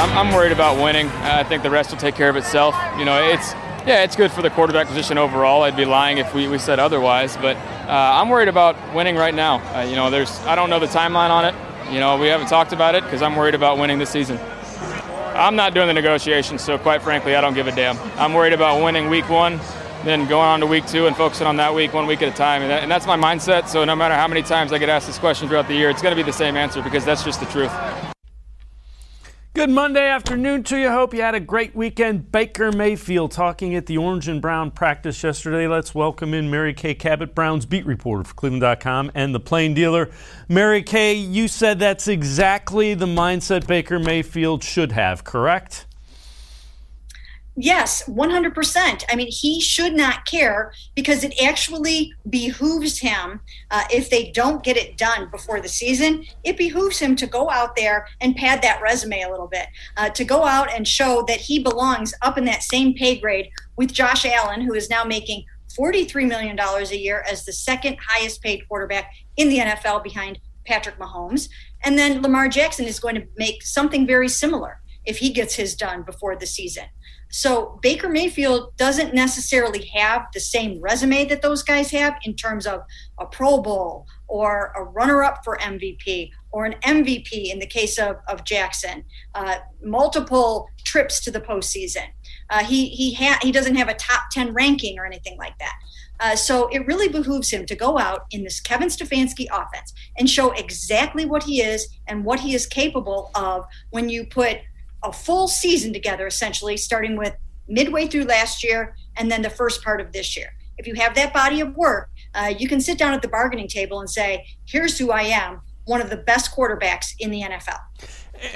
I'm worried about winning. I think the rest will take care of itself. You know, it's good for the quarterback position overall. I'd be lying if we said otherwise. But I'm worried about winning right now. I don't know the timeline on it. You know, we haven't talked about it because I'm worried about winning this season. I'm not doing the negotiations, so quite frankly, I don't give a damn. I'm worried about winning week one, then going on to week two and focusing on that week, 1 week at a time. And that's my mindset. So no matter how many times I get asked this question throughout the year, it's going to be the same answer because that's just the truth. Good Monday afternoon to you. Hope you had a great weekend. Baker Mayfield talking at the Orange and Brown practice yesterday. Let's welcome in Mary Kay Cabot, Brown's beat reporter for Cleveland.com and the Plain Dealer. Mary Kay, you said that's exactly the mindset Baker Mayfield should have, correct? Yes, 100%. I mean, he should not care because it actually behooves him if they don't get it done before the season. It behooves him to go out there and pad that resume a little bit, to go out and show that he belongs up in that same pay grade with Josh Allen, who is now making $43 million a year as the second highest paid quarterback in the NFL behind Patrick Mahomes. And then Lamar Jackson is going to make something very similar if he gets his done before the season. So Baker Mayfield doesn't necessarily have the same resume that those guys have in terms of a Pro Bowl or a runner-up for MVP or an MVP in the case of Jackson, multiple trips to the postseason. He doesn't have a top 10 ranking or anything like that. So it really behooves him to go out in this Kevin Stefanski offense and show exactly what he is and what he is capable of when you put a full season together, essentially, starting with midway through last year and then the first part of this year. If you have that body of work, you can sit down at the bargaining table and say, here's who I am, one of the best quarterbacks in the NFL.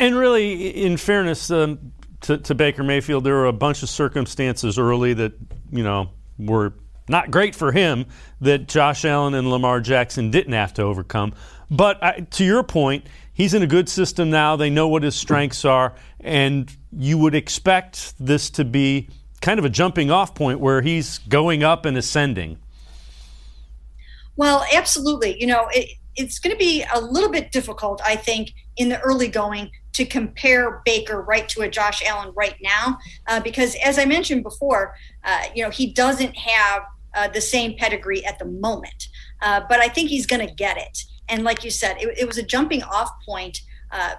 And really, in fairness to Baker Mayfield, there were a bunch of circumstances early that, you know, were not great for him that Josh Allen and Lamar Jackson didn't have to overcome. But to your point, he's in a good system now. They know what his strengths are. And you would expect this to be kind of a jumping off point where he's going up and ascending. Well, absolutely. You know, it's going to be a little bit difficult, I think, in the early going to compare Baker right to a Josh Allen right now. Because as I mentioned before, he doesn't have the same pedigree at the moment. But I think he's going to get it. And like you said, it was a jumping off point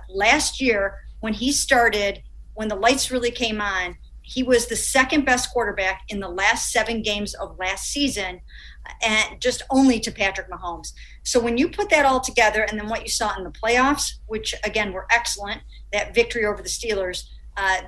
last year when he started, when the lights really came on. He was the second best quarterback in the last 7 games of last season, and just only to Patrick Mahomes. So when you put that all together and then what you saw in the playoffs, which again were excellent, that victory over the Steelers,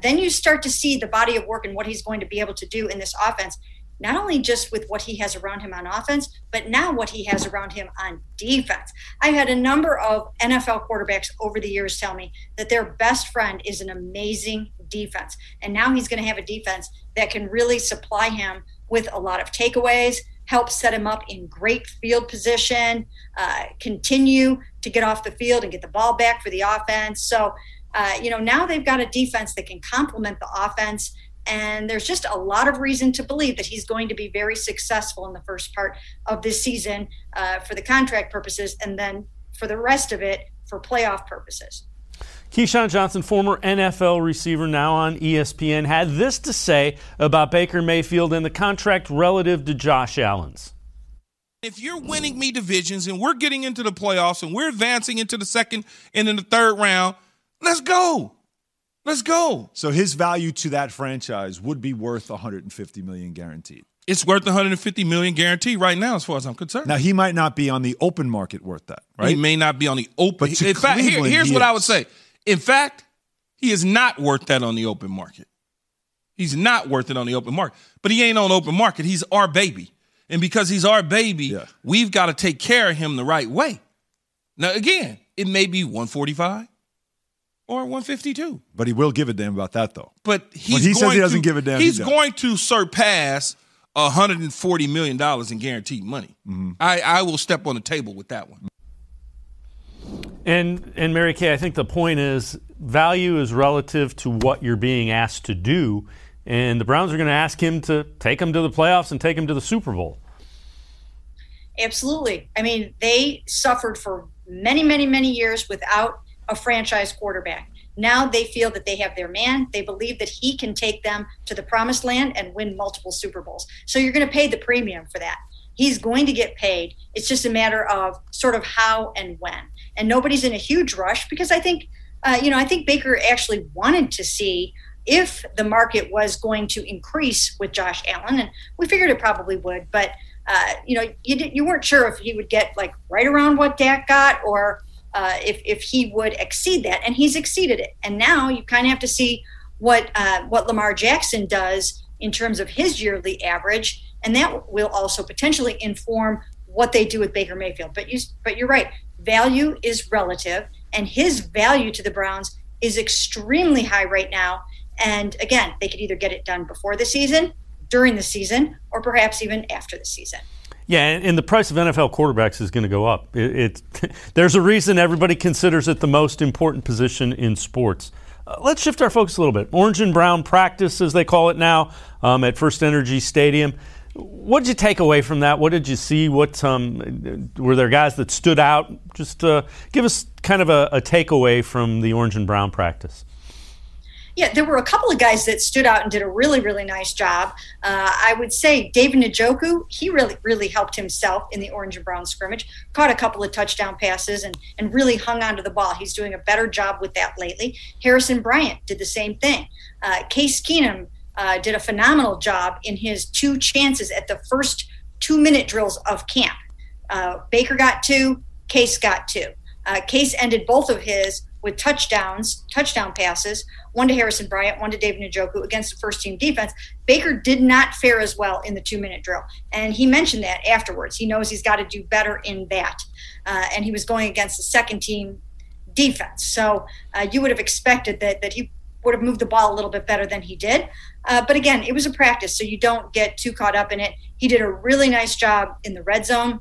then you start to see the body of work and what he's going to be able to do in this offense. Not only just with what he has around him on offense, but now what he has around him on defense. I've had a number of NFL quarterbacks over the years tell me that their best friend is an amazing defense. And now he's going to have a defense that can really supply him with a lot of takeaways, help set him up in great field position, continue to get off the field and get the ball back for the offense. So, now they've got a defense that can complement the offense. And there's just a lot of reason to believe that he's going to be very successful in the first part of this season for the contract purposes and then for the rest of it for playoff purposes. Keyshawn Johnson, former NFL receiver now on ESPN, had this to say about Baker Mayfield and the contract relative to Josh Allen's. If you're winning me divisions and we're getting into the playoffs and we're advancing into the second and in the third round, let's go. Let's go. So his value to that franchise would be worth $150 million guaranteed. It's worth $150 million guaranteed right now as far as I'm concerned. Now, he might not be on the open market worth that, right? He may not be on the open. But in fact, here's what I would say. In fact, he is not worth that on the open market. He's not worth it on the open market. But he ain't on open market. He's our baby. And because he's our baby, we've got to take care of him the right way. Now, again, it may be 145 or 152. But he will give a damn about that, though. But he says he doesn't give a damn. He's going to surpass $140 million in guaranteed money. Mm-hmm. I will step on the table with that one. And Mary Kay, I think the point is value is relative to what you're being asked to do. And the Browns are going to ask him to take them to the playoffs and take them to the Super Bowl. Absolutely. I mean, they suffered for many, many, many years without a franchise quarterback. Now they feel that they have their man. They believe that he can take them to the promised land and win multiple Super Bowls. So you're going to pay the premium for that. He's going to get paid. It's just a matter of sort of how and when. And nobody's in a huge rush because I think, I think Baker actually wanted to see if the market was going to increase with Josh Allen, and we figured it probably would, but you weren't sure if he would get like right around what Dak got or if he would exceed that, and he's exceeded it. And now you kind of have to see what Lamar Jackson does in terms of his yearly average, and that will also potentially inform what they do with Baker Mayfield. But you're right, value is relative, and his value to the Browns is extremely high right now. And again, they could either get it done before the season, during the season, or perhaps even after the season. Yeah, and the price of NFL quarterbacks is going to go up. There's a reason everybody considers it the most important position in sports. Let's shift our focus a little bit. Orange and Brown practice, as they call it now, at First Energy Stadium. What did you take away from that? What did you see? What were there guys that stood out? Just give us kind of a takeaway from the Orange and Brown practice. Yeah, there were a couple of guys that stood out and did a really, really nice job. I would say David Njoku, he really, really helped himself in the Orange and Brown scrimmage, caught a couple of touchdown passes and really hung onto the ball. He's doing a better job with that lately. Harrison Bryant did the same thing. Case Keenum did a phenomenal job in his two chances at the first 2-minute drills of camp. Baker got two, Case got two. Case ended both of his with touchdown passes, one to Harrison Bryant, one to David Njoku against the first-team defense. Baker did not fare as well in the 2-minute drill, and he mentioned that afterwards. He knows he's got to do better in that, and he was going against the second-team defense. So you would have expected that he would have moved the ball a little bit better than he did. But again, it was a practice, so you don't get too caught up in it. He did a really nice job in the red zone,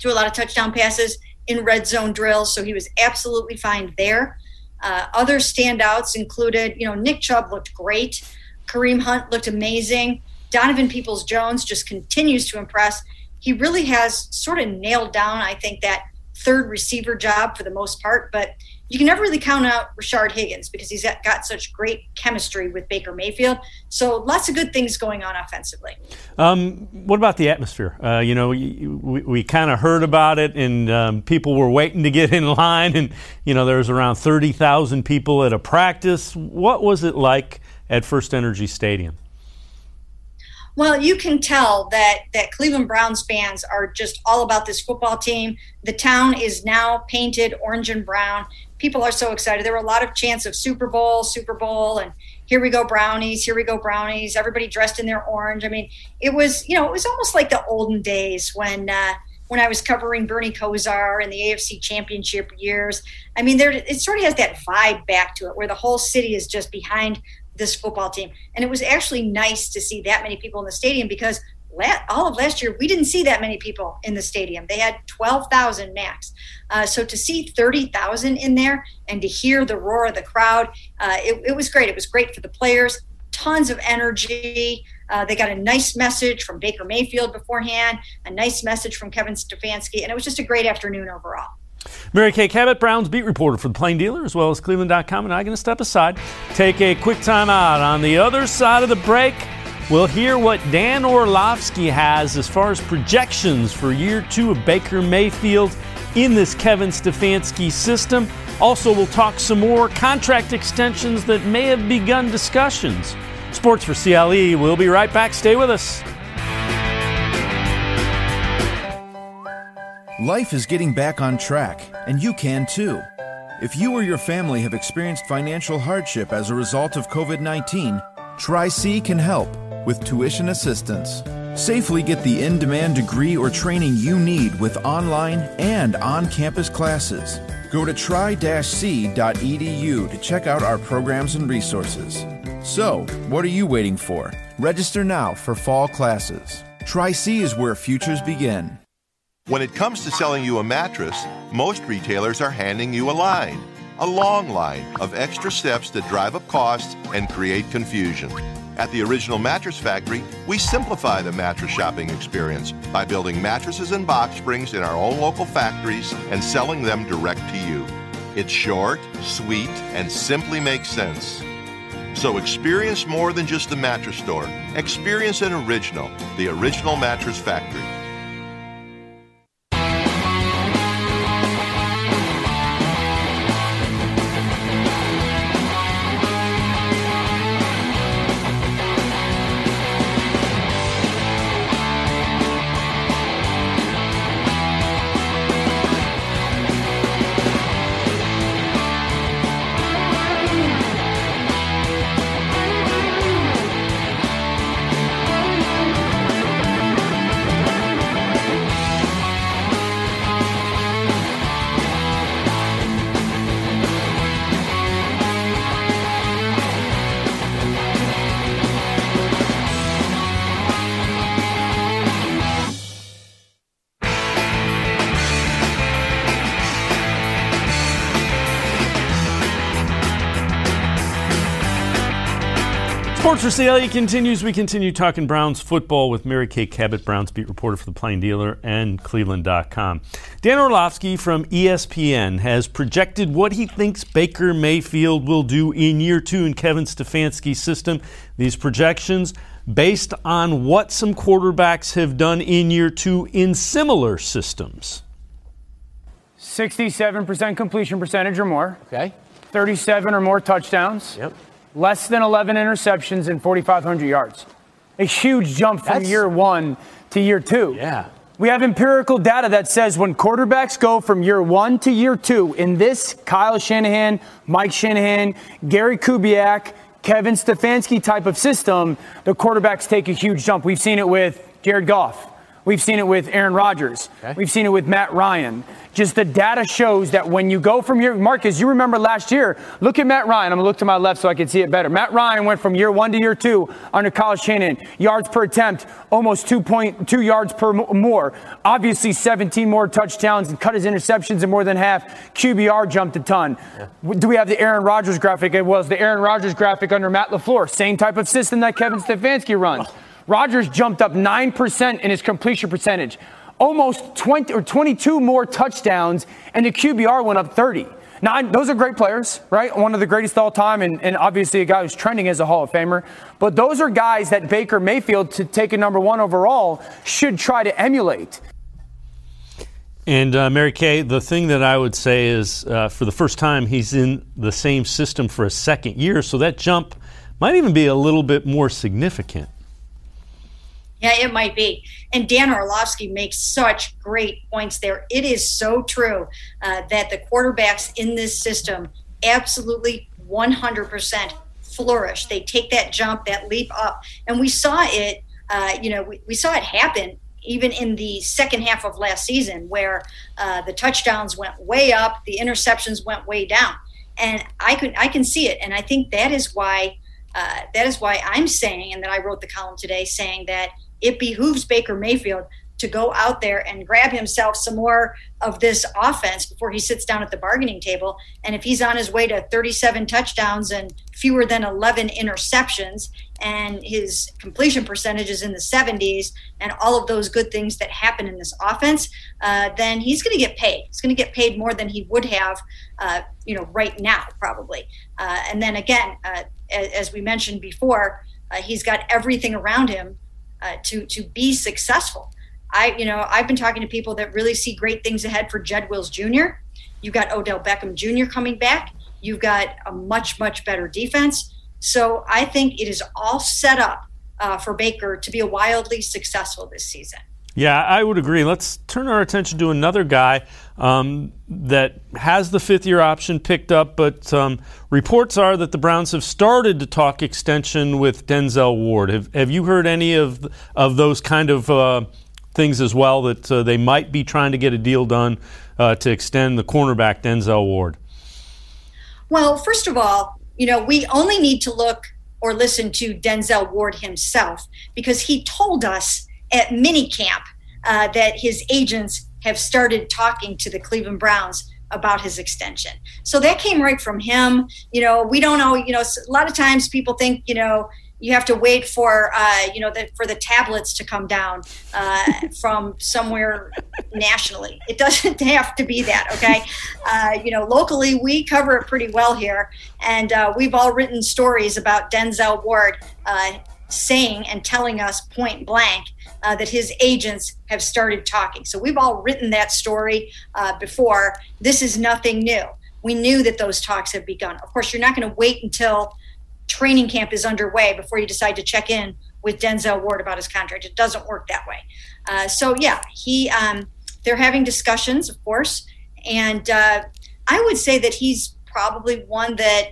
threw a lot of touchdown passes in red zone drills, so he was absolutely fine there. Other standouts included, Nick Chubb looked great. Kareem Hunt looked amazing. Donovan Peoples-Jones just continues to impress. He really has sort of nailed down, I think, that third receiver job for the most part, but you can never really count out Rashard Higgins because he's got such great chemistry with Baker Mayfield. So lots of good things going on offensively. What about the atmosphere? We kind of heard about it, and people were waiting to get in line, and there was around 30,000 people at a practice. What was it like at First Energy Stadium? Well, you can tell that Cleveland Browns fans are just all about this football team. The town is now painted orange and brown. People are so excited. There were a lot of chants of Super Bowl, and here we go, Brownies. Everybody dressed in their orange. I mean, it was almost like the olden days when I was covering Bernie Kosar in the AFC Championship years. I mean, it sort of has that vibe back to it where the whole city is just behind this football team. And it was actually nice to see that many people in the stadium because all of last year, we didn't see that many people in the stadium. They had 12,000 max. So to see 30,000 in there and to hear the roar of the crowd, it was great. It was great for the players, tons of energy. They got a nice message from Baker Mayfield beforehand, a nice message from Kevin Stefanski, and it was just a great afternoon overall. Mary Kay Cabot, Browns beat reporter for the Plain Dealer, as well as Cleveland.com, and I'm going to step aside, take a quick time out. On the other side of the break, we'll hear what Dan Orlovsky has as far as projections for year two of Baker Mayfield in this Kevin Stefanski system. Also, we'll talk some more contract extensions that may have begun discussions. Sports for CLE. We'll be right back. Stay with us. Life is getting back on track, and you can too. If you or your family have experienced financial hardship as a result of COVID-19, Tri-C can help with tuition assistance. Safely get the in-demand degree or training you need with online and on-campus classes. Go to tri-c.edu to check out our programs and resources. So, what are you waiting for? Register now for fall classes. Tri-C is where futures begin. When it comes to selling you a mattress, most retailers are handing you a line, a long line of extra steps that drive up costs and create confusion. At the Original Mattress Factory, we simplify the mattress shopping experience by building mattresses and box springs in our own local factories and selling them direct to you. It's short, sweet, and simply makes sense. So experience more than just a mattress store. Experience an original, the Original Mattress Factory. Sports for CLE continues. We continue talking Browns football with Mary Kay Cabot, Browns beat reporter for the Plain Dealer and Cleveland.com. Dan Orlovsky from ESPN has projected what he thinks Baker Mayfield will do in year two in Kevin Stefanski's system. These projections based on what some quarterbacks have done in year two in similar systems. 67% completion percentage or more. Okay. 37 or more touchdowns. Yep. Less than 11 interceptions and 4,500 yards. A huge jump from year one to year two. Yeah. We have empirical data that says when quarterbacks go from year one to year two, in this Kyle Shanahan, Mike Shanahan, Gary Kubiak, Kevin Stefanski type of system, the quarterbacks take a huge jump. We've seen it with Jared Goff. We've seen it with Aaron Rodgers. Okay. We've seen it with Matt Ryan. Just the data shows that when you go from year – Marcus, you remember last year. Look at Matt Ryan. I'm going to look to my left so I can see it better. Matt Ryan went from year one to year two under Kyle Shanahan. Yards per attempt, almost 2.2 yards per more. Obviously, 17 more touchdowns and cut his interceptions in more than half. QBR jumped a ton. Yeah. Do we have the Aaron Rodgers graphic? It was the Aaron Rodgers graphic under Matt LaFleur. Same type of system that Kevin Stefanski runs. Oh. Rodgers jumped up 9% in his completion percentage, almost 20 or 22 more touchdowns, and the QBR went up 30. Now, those are great players, right? One of the greatest all time, and obviously a guy who's trending as a Hall of Famer. But those are guys that Baker Mayfield, to take a number one overall, should try to emulate. And Mary Kay, the thing that I would say is for the first time, he's in the same system for a second year, so that jump might even be a little bit more significant. Yeah, it might be. And Dan Orlovsky makes such great points there. It is so true that the quarterbacks in this system absolutely 100% flourish. They take that jump, that leap up. And we saw it, we saw it happen even in the second half of last season where the touchdowns went way up, the interceptions went way down. And I can see it. And I think that is why I'm saying, and that I wrote the column today saying that it behooves Baker Mayfield to go out there and grab himself some more of this offense before he sits down at the bargaining table. And if he's on his way to 37 touchdowns and fewer than 11 interceptions, and his completion percentage is in the 70s, and all of those good things that happen in this offense, then he's going to get paid. He's going to get paid more than he would have, right now, probably. And then again, as we mentioned before, he's got everything around him to be successful. I've been talking to people that really see great things ahead for Jed Wills Jr. You've got Odell Beckham Jr. coming back. You've got a much, much better defense. So I think it is all set up for Baker to be wildly successful this season. Yeah, I would agree. Let's turn our attention to another guy that has the fifth-year option picked up, but reports are that the Browns have started to talk extension with Denzel Ward. Have you heard any of those kind of things as well, that they might be trying to get a deal done to extend the cornerback Denzel Ward? Well, first of all, we only need to look or listen to Denzel Ward himself, because he told us at minicamp that his agents have started talking to the Cleveland Browns about his extension. So that came right from him. We don't know, a lot of times people think, you have to wait for, for the tablets to come down from somewhere nationally. It doesn't have to be that, okay? Locally, we cover it pretty well here. And we've all written stories about Denzel Ward saying and telling us point blank that his agents have started talking. So we've all written that story before. This is nothing new. We knew that those talks have begun. Of course, you're not going to wait until training camp is underway before you decide to check in with Denzel Ward about his contract. It doesn't work that way. They're having discussions, of course. And I would say that he's probably one that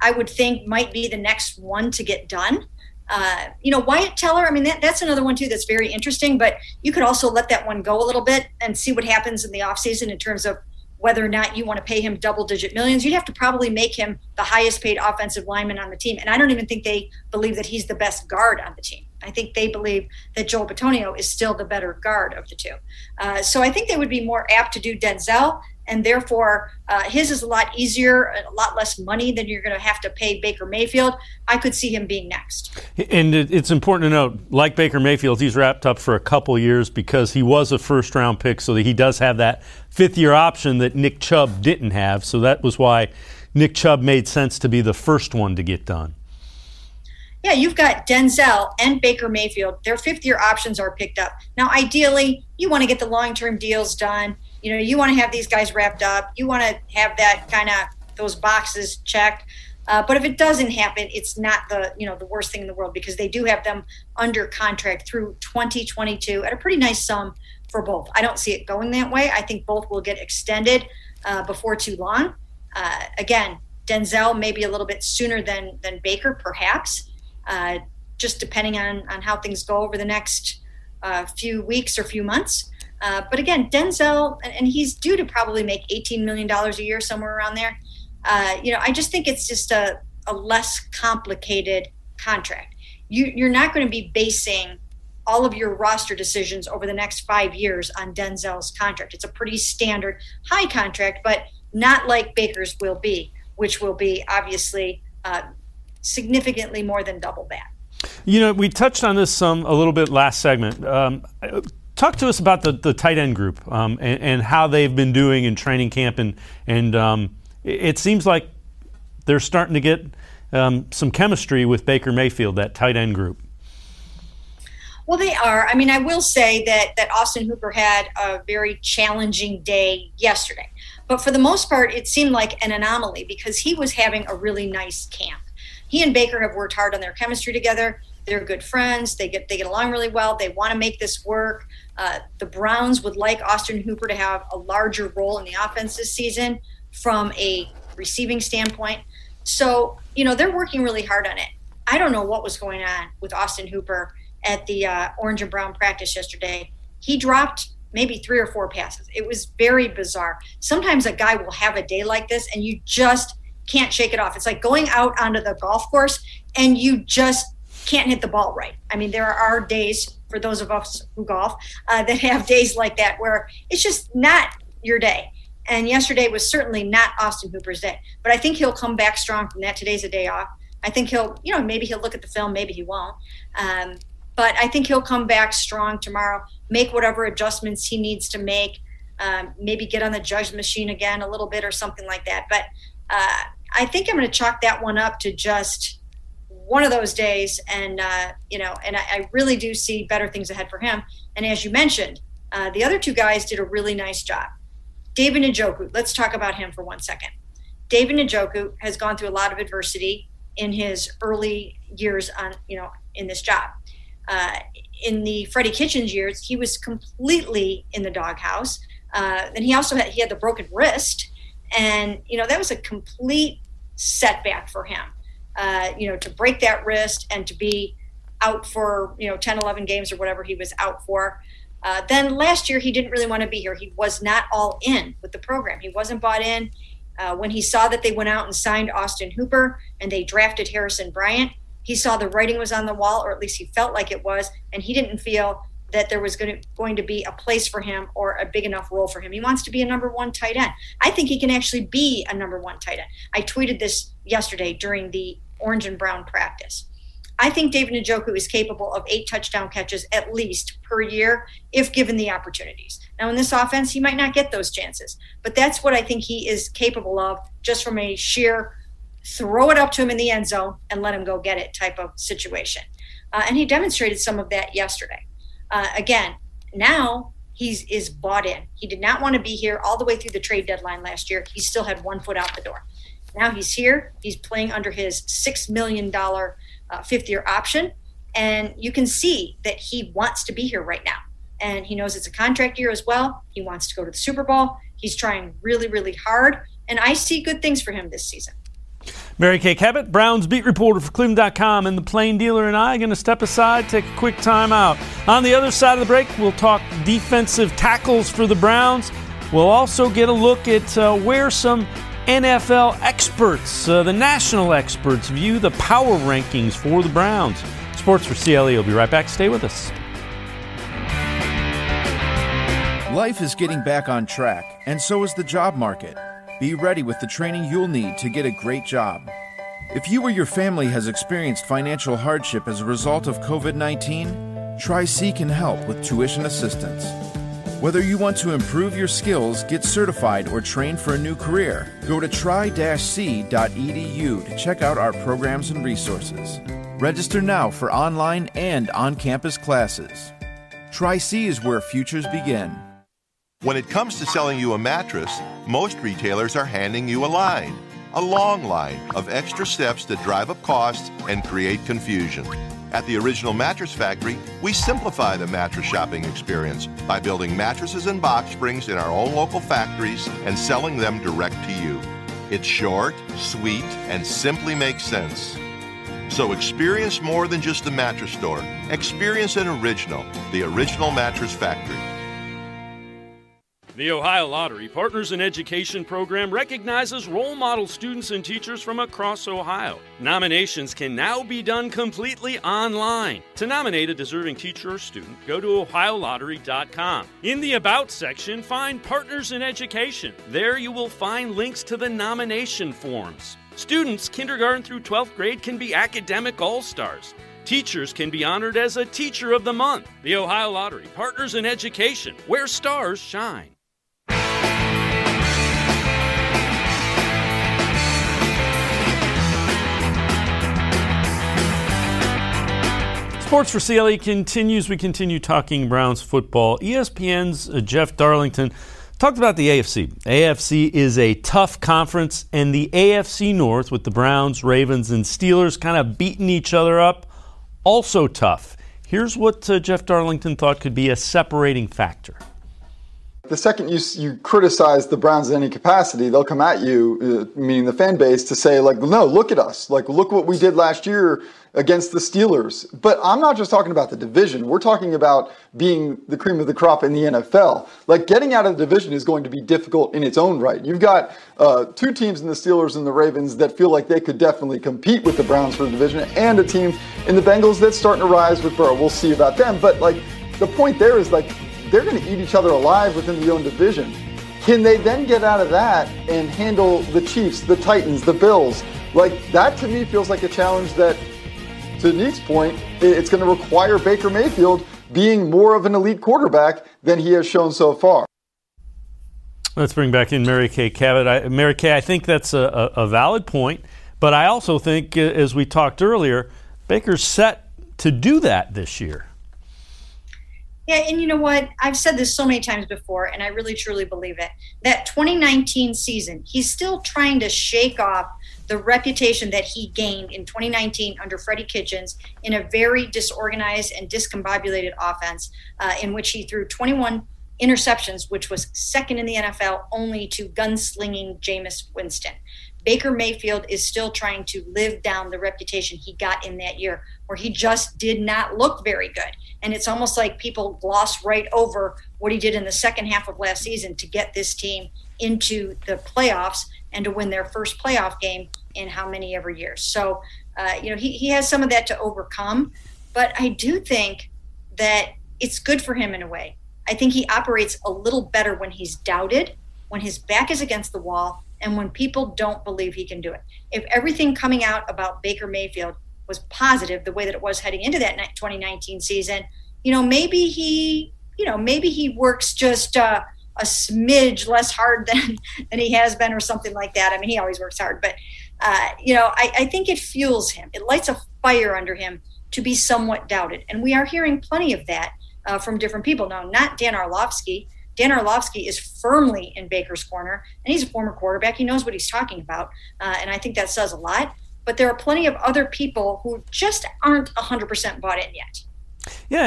I would think might be the next one to get done. Wyatt Teller, that's another one too that's very interesting, but you could also let that one go a little bit and see what happens in the offseason in terms of whether or not you want to pay him double-digit millions. You'd have to probably make him the highest-paid offensive lineman on the team. And I don't even think they believe that he's the best guard on the team. I think they believe that Joel Bitonio is still the better guard of the two. So I think they would be more apt to do Denzel, and therefore his is a lot easier, a lot less money than you're going to have to pay Baker Mayfield. I could see him being next. And it's important to note, like Baker Mayfield, he's wrapped up for a couple years because he was a first-round pick, so that he does have that fifth-year option that Nick Chubb didn't have, so that was why Nick Chubb made sense to be the first one to get done. Yeah, you've got Denzel and Baker Mayfield. Their fifth-year options are picked up. Now, ideally, you want to get the long-term deals done. You want to have these guys wrapped up. You want to have that those boxes checked. But if it doesn't happen, it's not the worst thing in the world, because they do have them under contract through 2022 at a pretty nice sum for both. I don't see it going that way. I think both will get extended before too long. Again, Denzel maybe a little bit sooner than Baker, perhaps, just depending on how things go over the next few weeks or few months. But again, Denzel, and he's due to probably make $18 million a year, somewhere around there. I just think it's just a less complicated contract. You're not going to be basing all of your roster decisions over the next 5 years on Denzel's contract. It's a pretty standard high contract, but not like Baker's will be, which will be obviously significantly more than double that. We touched on this a little bit last segment. Talk to us about the tight end group and how they've been doing in training camp. And it seems like they're starting to get some chemistry with Baker Mayfield, that tight end group. Well, they are. I will say that Austin Hooper had a very challenging day yesterday. But for the most part, it seemed like an anomaly because he was having a really nice camp. He and Baker have worked hard on their chemistry together. They're good friends. They get along really well. They want to make this work. The Browns would like Austin Hooper to have a larger role in the offense this season from a receiving standpoint. So, they're working really hard on it. I don't know what was going on with Austin Hooper at the Orange and Brown practice yesterday. He dropped maybe 3 or 4 passes. It was very bizarre. Sometimes a guy will have a day like this and you just can't shake it off. It's like going out onto the golf course and you just can't hit the ball right. There are days for those of us who golf, that have days like that where it's just not your day. And yesterday was certainly not Austin Hooper's day. But I think he'll come back strong from that. Today's a day off. I think he'll, you know, maybe he'll look at the film, maybe he won't. But I think he'll come back strong tomorrow, make whatever adjustments he needs to make, maybe get on the judge machine again a little bit or something like that. But I think I'm going to chalk that one up to just one of those days. And, you know, and I really do see better things ahead for him. And as you mentioned, the other two guys did a really nice job. David Njoku, let's talk about him for 1 second. David Njoku has gone through a lot of adversity in his early years on, you know, in this job. In the Freddie Kitchens years, he was completely in the doghouse. And he also had the broken wrist. And, you know, that was a complete setback for him, you know, to break that wrist and to be out for, you know, 10, 11 games or whatever he was out for. Then last year, he didn't really want to be here. He was not all in with the program. He wasn't bought in. When he saw that they went out and signed Austin Hooper and they drafted Harrison Bryant, he saw the writing was on the wall, or at least he felt like it was, and he didn't feel that there was going to be a place for him or a big enough role for him. He wants to be a number one tight end. I think he can actually be a number one tight end. I tweeted this yesterday during the Orange and Brown practice. I think David Njoku is capable of 8 touchdown catches at least per year if given the opportunities. Now, in this offense, he might not get those chances, but that's what I think he is capable of, just from a sheer throw it up to him in the end zone and let him go get it type of situation. And he demonstrated some of that yesterday. Again, now he is bought in. He did not want to be here all the way through the trade deadline last year. He still had one foot out the door. Now he's here. He's playing under his $6 million fifth-year option, and you can see that he wants to be here right now. And he knows it's a contract year as well. He wants to go to the Super Bowl. He's trying really, really hard, and I see good things for him this season. Mary Kay Cabot, Browns beat reporter for Cleveland.com, and the Plain Dealer and I are going to step aside, take a quick time out. On the other side of the break, we'll talk defensive tackles for the Browns. We'll also get a look at where some NFL experts, the national experts, view the power rankings for the Browns. Sports for CLE. We'll be right back. Stay with us. Life is getting back on track, and so is the job market. Be ready with the training you'll need to get a great job. If you or your family has experienced financial hardship as a result of COVID-19, TriSee can help with tuition assistance. Whether you want to improve your skills, get certified, or train for a new career, go to tri-c.edu to check out our programs and resources. Register now for online and on-campus classes. TriSee is where futures begin. When it comes to selling you a mattress, most retailers are handing you a line, a long line of extra steps that drive up costs and create confusion. At the Original Mattress Factory, we simplify the mattress shopping experience by building mattresses and box springs in our own local factories and selling them direct to you. It's short, sweet, and simply makes sense. So experience more than just a mattress store. Experience an original, the Original Mattress Factory. The Ohio Lottery Partners in Education program recognizes role model students and teachers from across Ohio. Nominations can now be done completely online. To nominate a deserving teacher or student, go to OhioLottery.com. In the About section, find Partners in Education. There you will find links to the nomination forms. Students, kindergarten through 12th grade, can be academic all-stars. Teachers can be honored as a Teacher of the Month. The Ohio Lottery Partners in Education, where stars shine. Sports for CLE continues. We continue talking Browns football. ESPN's Jeff Darlington talked about the AFC. AFC is a tough conference, and the AFC North, with the Browns, Ravens, and Steelers kind of beating each other up, also tough. Here's what Jeff Darlington thought could be a separating factor. The second you criticize the Browns in any capacity, they'll come at you, meaning the fan base, to say, like, no, look at us. Like, look what we did last year against the Steelers. But I'm not just talking about the division. We're talking about being the cream of the crop in the NFL. Like, getting out of the division is going to be difficult in its own right. You've got two teams in the Steelers and the Ravens that feel like they could definitely compete with the Browns for the division, and a team in the Bengals that's starting to rise with Burrow. We'll see about them. But, like, the point there is, like, they're going to eat each other alive within their own division. Can they then get out of that and handle the Chiefs, the Titans, the Bills? Like, that to me feels like a challenge that, to Nick's point, it's going to require Baker Mayfield being more of an elite quarterback than he has shown so far. Let's bring back in Mary Kay Cabot. Mary Kay, I think that's a valid point, but I also think, as we talked earlier, Baker's set to do that this year. Yeah, and you know what? I've said this so many times before, and I really truly believe it. That 2019 season, he's still trying to shake off the reputation that he gained in 2019 under Freddie Kitchens in a very disorganized and discombobulated offense in which he threw 21 interceptions, which was second in the NFL, only to gunslinging Jameis Winston. Baker Mayfield is still trying to live down the reputation he got in that year, where he just did not look very good. And it's almost like people gloss right over what he did in the second half of last season to get this team into the playoffs and to win their first playoff game in how many ever years. So, he has some of that to overcome, but I do think that it's good for him in a way. I think he operates a little better when he's doubted, when his back is against the wall, and when people don't believe he can do it. If everything coming out about Baker Mayfield was positive the way that it was heading into that 2019 season, maybe he works just a smidge less hard than he has been or something like that. I mean, he always works hard, but I think it fuels him. It lights a fire under him to be somewhat doubted. And we are hearing plenty of that from different people. Now, not Dan Orlovsky. Dan Orlovsky is firmly in Baker's corner, and he's a former quarterback. He knows what he's talking about, and I think that says a lot. But there are plenty of other people who just aren't 100% bought in yet. Yeah,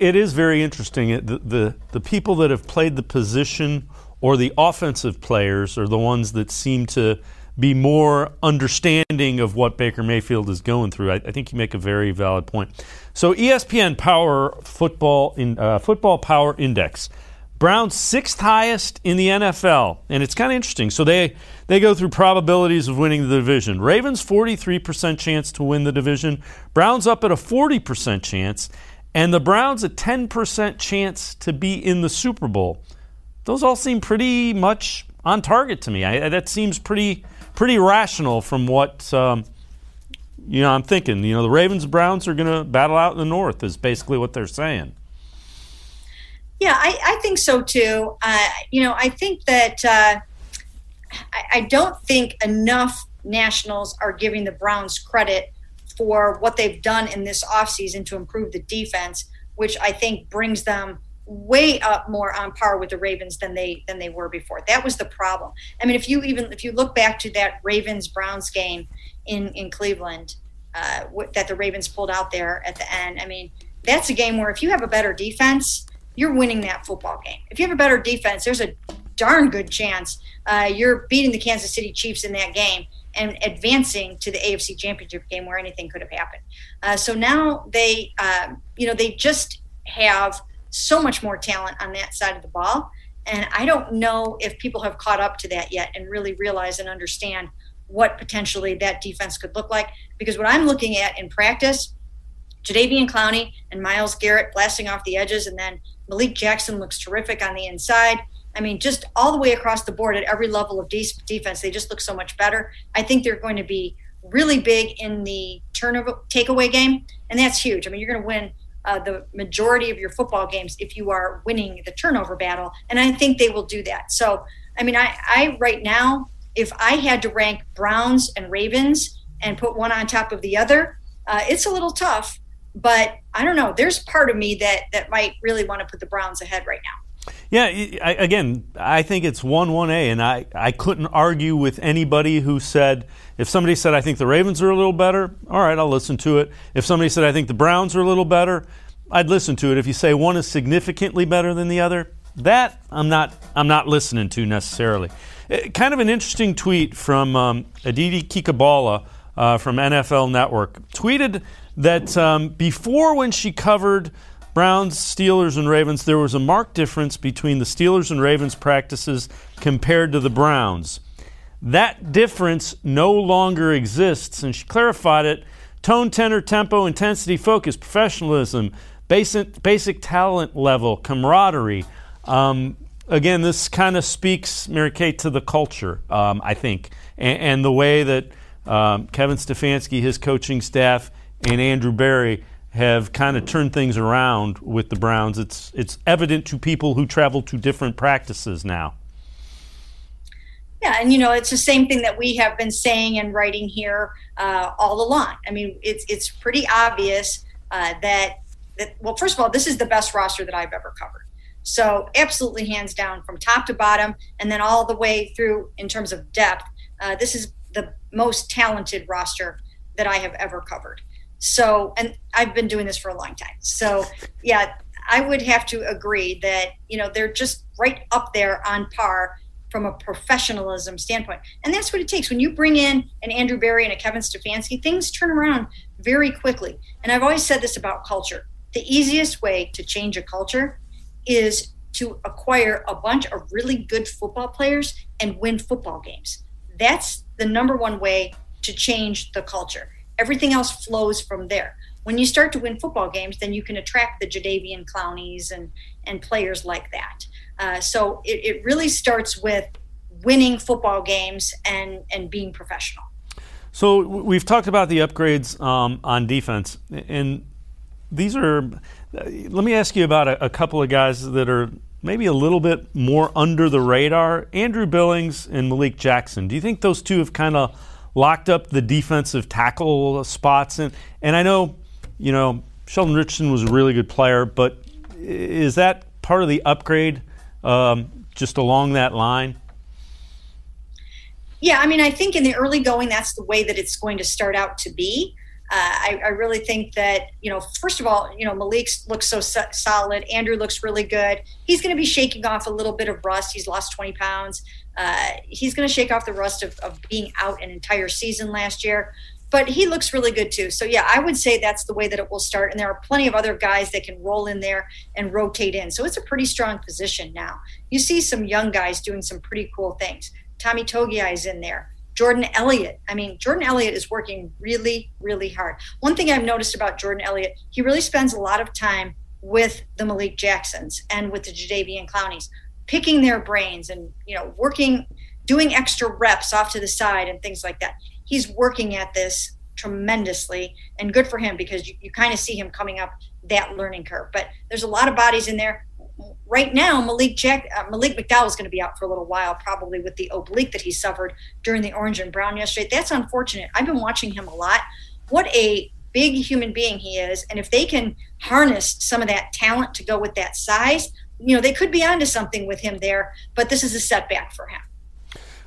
it is very interesting. The people that have played the position or the offensive players are the ones that seem to be more understanding of what Baker Mayfield is going through. I think you make a very valid point. So ESPN Power Football Power Index. Browns sixth highest in the NFL, and it's kind of interesting. So they go through probabilities of winning the division. Ravens 43% chance to win the division. Browns up at a 40% chance, and the Browns a 10% chance to be in the Super Bowl. Those all seem pretty much on target to me. That seems pretty rational from what I'm thinking. The Ravens and Browns are going to battle out in the North is basically what they're saying. Yeah, I think so, too. I think that I don't think enough nationals are giving the Browns credit for what they've done in this offseason to improve the defense, which I think brings them way up more on par with the Ravens than they were before. That was the problem. I mean, if you look back to that Ravens-Browns game in Cleveland that the Ravens pulled out there at the end, I mean, that's a game where if you have a better defense – you're winning that football game. If you have a better defense, there's a darn good chance you're beating the Kansas City Chiefs in that game and advancing to the AFC Championship game where anything could have happened. So now they just have so much more talent on that side of the ball. And I don't know if people have caught up to that yet and really realize and understand what potentially that defense could look like. Because what I'm looking at in practice, Jadeveon Clowney and Myles Garrett blasting off the edges, and then Malik Jackson looks terrific on the inside. I mean, just all the way across the board at every level of defense, they just look so much better. I think they're going to be really big in the turnover takeaway game, and that's huge. I mean, you're going to win the majority of your football games if you are winning the turnover battle, and I think they will do that. So, I mean, I right now, if I had to rank Browns and Ravens and put one on top of the other, it's a little tough. But I don't know. There's part of me that might really want to put the Browns ahead right now. Yeah, I think it's 1-1A, and I couldn't argue with anybody who said, if somebody said, I think the Ravens are a little better, all right, I'll listen to it. If somebody said, I think the Browns are a little better, I'd listen to it. If you say one is significantly better than the other, That I'm not listening to necessarily. Kind of an interesting tweet from Aditi Kikabala from NFL Network. Tweeted that before, when she covered Browns, Steelers, and Ravens, there was a marked difference between the Steelers and Ravens practices compared to the Browns. That difference no longer exists, and she clarified it. Tone, tenor, tempo, intensity, focus, professionalism, basic talent level, camaraderie. Again, this kind of speaks, Mary Kay, to the culture, I think, and the way that Kevin Stefanski, his coaching staff, and Andrew Berry have kind of turned things around with the Browns. It's evident to people who travel to different practices now. Yeah, and, you know, it's the same thing that we have been saying and writing here all along. I mean, it's pretty obvious that, well, first of all, this is the best roster that I've ever covered. So absolutely hands down from top to bottom and then all the way through in terms of depth. This is the most talented roster that I have ever covered. So, and I've been doing this for a long time. So, yeah, I would have to agree that, you know, they're just right up there on par from a professionalism standpoint. And that's what it takes. When you bring in an Andrew Berry and a Kevin Stefanski, things turn around very quickly. And I've always said this about culture. The easiest way to change a culture is to acquire a bunch of really good football players and win football games. That's the number one way to change the culture. Everything else flows from there. When you start to win football games, then you can attract the Jadeveon Clowneys and players like that. So it really starts with winning football games and being professional. So we've talked about the upgrades on defense. And these are – let me ask you about a couple of guys that are maybe a little bit more under the radar. Andrew Billings and Malik Jackson. Do you think those two have kind of – locked up the defensive tackle spots? And I know, you know, Sheldon Richardson was a really good player, but is that part of the upgrade just along that line? Yeah, I mean, I think in the early going, that's the way that it's going to start out to be. I really think that, you know, first of all, you know, Malik looks so solid. Andrew looks really good. He's going to be shaking off a little bit of rust. He's lost 20 pounds. He's going to shake off the rust of being out an entire season last year, but he looks really good too. So yeah, I would say that's the way that it will start. And there are plenty of other guys that can roll in there and rotate in. So it's a pretty strong position now. You see some young guys doing some pretty cool things. Tommy Togiai is in there. Jordan Elliott. I mean, Jordan Elliott is working really, really hard. One thing I've noticed about Jordan Elliott, he really spends a lot of time with the Malik Jacksons and with the Jadeveon Clowneys, picking their brains and, you know, working, doing extra reps off to the side and things like that. He's working at this tremendously, and good for him because you kind of see him coming up that learning curve. But there's a lot of bodies in there. Right now, Malik McDowell is going to be out for a little while, probably with the oblique that he suffered during the Orange and Brown yesterday. That's unfortunate. I've been watching him a lot. What a big human being he is. And if they can harness some of that talent to go with that size, you know, they could be onto something with him there. But this is a setback for him.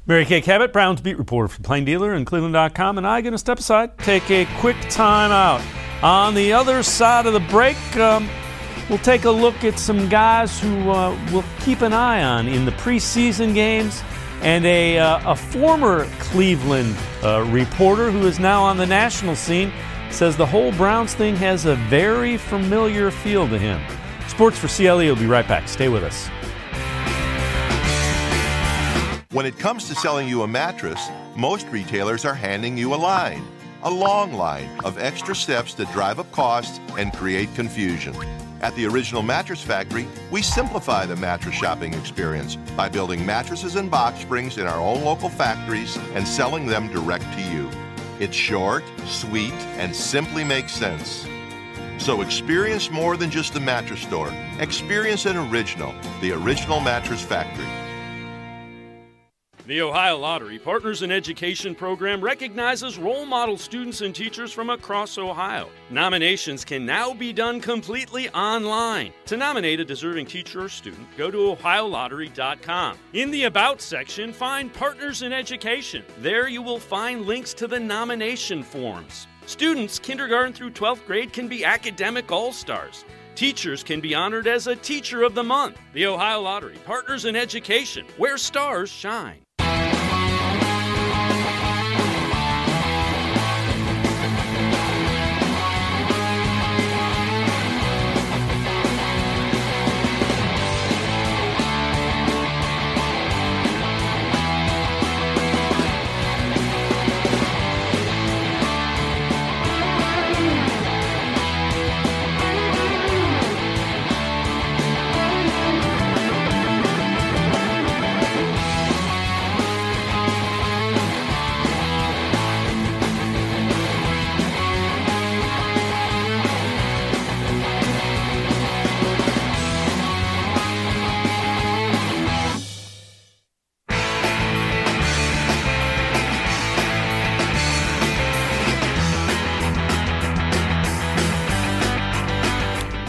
Mary Kay Cabot, Browns beat reporter for Plain Dealer and Cleveland.com. And I'm going to step aside, take a quick time out. On the other side of the break, we'll take a look at some guys who we'll keep an eye on in the preseason games, and a former Cleveland reporter who is now on the national scene says the whole Browns thing has a very familiar feel to him. Sports for CLE will be right back. Stay with us. When it comes to selling you a mattress, most retailers are handing you a line, a long line of extra steps that drive up costs and create confusion. At the Original Mattress Factory, we simplify the mattress shopping experience by building mattresses and box springs in our own local factories and selling them direct to you. It's short, sweet, and simply makes sense. So experience more than just the mattress store. Experience an original, the Original Mattress Factory. The Ohio Lottery Partners in Education program recognizes role model students and teachers from across Ohio. Nominations can now be done completely online. To nominate a deserving teacher or student, go to OhioLottery.com. In the About section, find Partners in Education. There you will find links to the nomination forms. Students kindergarten through 12th grade can be academic all-stars. Teachers can be honored as a Teacher of the Month. The Ohio Lottery, partners in education, where stars shine.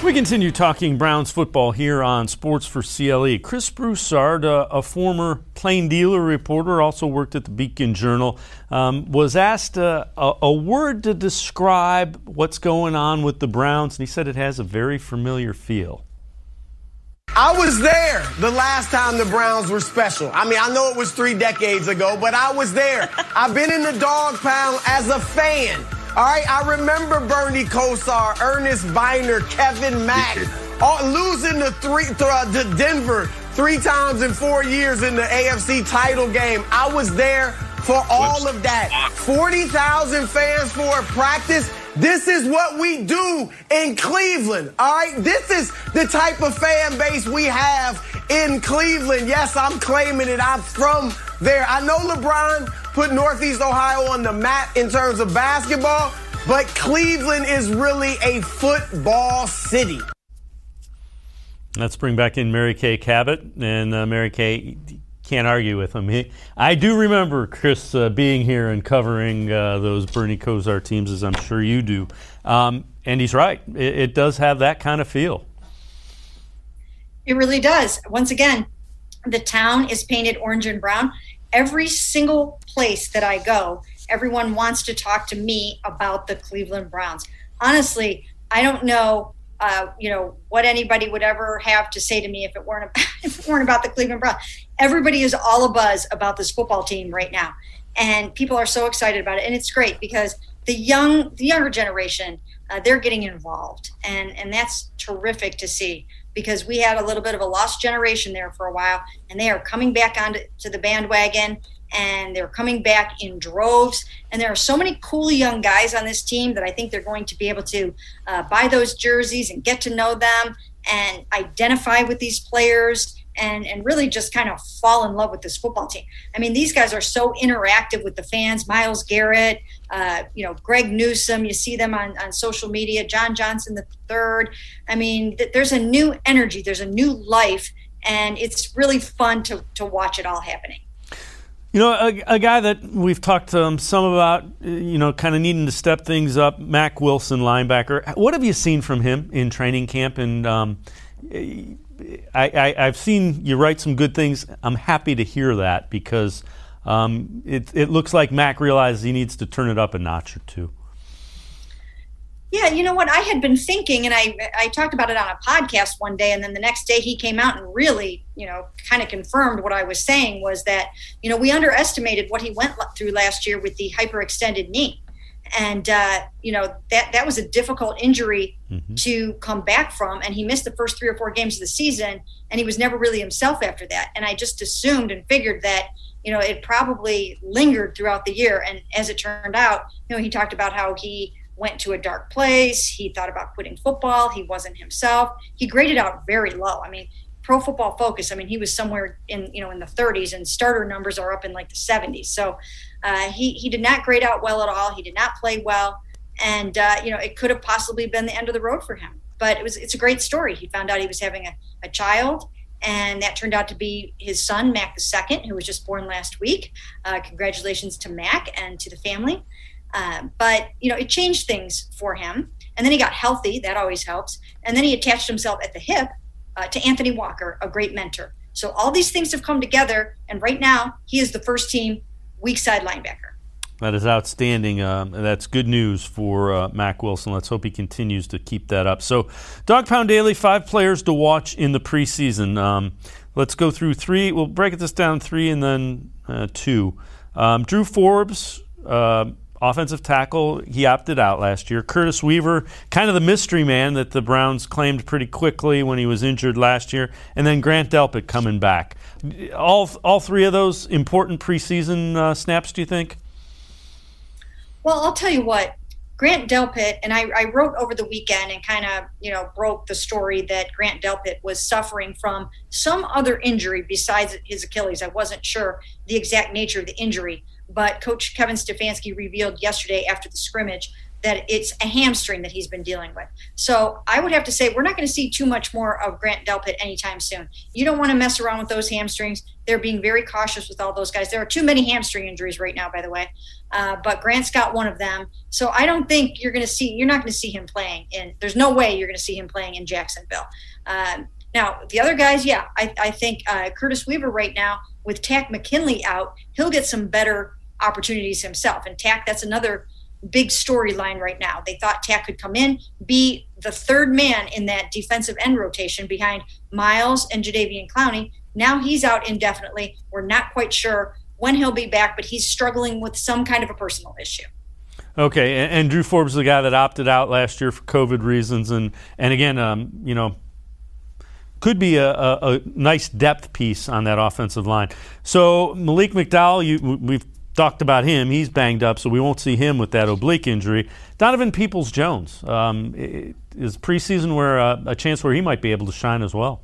We continue talking Browns football here on Sports for CLE. Chris Broussard, a former Plain Dealer reporter, also worked at the Beacon Journal, was asked a word to describe what's going on with the Browns, and he said it has a very familiar feel. I was there the last time the Browns were special. I mean, I know it was 3 decades ago, but I was there. I've been in the dog pound as a fan. All right, I remember Bernie Kosar, Ernest Biner, Kevin Mack, all losing to Denver 3 times in 4 years in the AFC title game. I was there for all of that. 40,000 fans for a practice. This is what we do in Cleveland, all right? This is the type of fan base we have in Cleveland. Yes, I'm claiming it. I'm from there. I know LeBron put Northeast Ohio on the map in terms of basketball, but Cleveland is really a football city. Let's bring back in Mary Kay Cabot, and Mary Kay, can't argue with him. I do remember Chris being here and covering those Bernie Kosar teams, as I'm sure you do, and he's right. It does have that kind of feel. It really does. Once again, the town is painted orange and brown. Every single place that I go, everyone wants to talk to me about the Cleveland Browns. Honestly, I don't know, what anybody would ever have to say to me if it weren't about the Cleveland Browns. Everybody is all abuzz about this football team right now, and people are so excited about it, and it's great because the younger generation, they're getting involved, and that's terrific to see. Because we had a little bit of a lost generation there for a while, and they are coming back onto the bandwagon, and they're coming back in droves. And there are so many cool young guys on this team that I think they're going to be able to buy those jerseys and get to know them and identify with these players and really just kind of fall in love with this football team. I mean, these guys are so interactive with the fans. Myles Garrett, Greg Newsome, you see them on social media, John Johnson III. I mean, there's a new energy, there's a new life, and it's really fun to watch it all happening. You know, a guy that we've talked some about, kind of needing to step things up, Mack Wilson, linebacker. What have you seen from him in training camp? And I've seen you write some good things. I'm happy to hear that because it looks like Mack realizes he needs to turn it up a notch or two. Yeah, you know what? I had been thinking, and I talked about it on a podcast one day, and then the next day he came out and really, kind of confirmed what I was saying, was that, we underestimated what he went through last year with the hyperextended knee. And, that was a difficult injury to come back from. And he missed the first 3 or 4 games of the season, and he was never really himself after that. And I just assumed and figured that, it probably lingered throughout the year. And as it turned out, he talked about how he went to a dark place. He thought about quitting football. He wasn't himself. He graded out very low. I mean, Pro Football Focus, I mean, he was somewhere in, in the 30s, and starter numbers are up in like the 70s. So he did not grade out well at all. He did not play well. And, it could have possibly been the end of the road for him. But it's a great story. He found out he was having a child, and that turned out to be his son, Mack II, who was just born last week. Congratulations to Mack and to the family. But it changed things for him. And then he got healthy. That always helps. And then he attached himself at the hip to Anthony Walker, a great mentor. So all these things have come together, and right now he is the first team weak side linebacker. That is outstanding. That's good news for Mack Wilson. Let's hope he continues to keep that up. So, Dog Pound Daily, 5 players to watch in the preseason. Let's go through 3. We'll break this down 3 and then 2. Drew Forbes, offensive tackle, he opted out last year. Curtis Weaver, kind of the mystery man that the Browns claimed pretty quickly when he was injured last year. And then Grant Delpit coming back. All 3 of those important preseason snaps, do you think? Well, I'll tell you what, Grant Delpit, and I wrote over the weekend and kind of, broke the story that Grant Delpit was suffering from some other injury besides his Achilles. I wasn't sure the exact nature of the injury, but Coach Kevin Stefanski revealed yesterday after the scrimmage that it's a hamstring that he's been dealing with. So I would have to say we're not going to see too much more of Grant Delpit anytime soon. You don't want to mess around with those hamstrings. They're being very cautious with all those guys. There are too many hamstring injuries right now, by the way. But Grant's got one of them. So I don't think you're not going to see him playing. And there's no way you're going to see him playing in Jacksonville. Now, the other guys, I think Curtis Weaver right now, with Tack McKinley out, he'll get some better opportunities himself. And Tack, that's another big storyline right now. They thought Tack could come in, be the third man in that defensive end rotation behind Miles and Jadeveon Clowney. Now he's out indefinitely. We're not quite sure when he'll be back, but he's struggling with some kind of a personal issue. Okay, and Drew Forbes, the guy that opted out last year for COVID reasons, and again, could be a nice depth piece on that offensive line. So Malik McDowell, we've talked about him. He's banged up, so we won't see him with that oblique injury. Donovan Peoples-Jones, is preseason where a chance where he might be able to shine as well?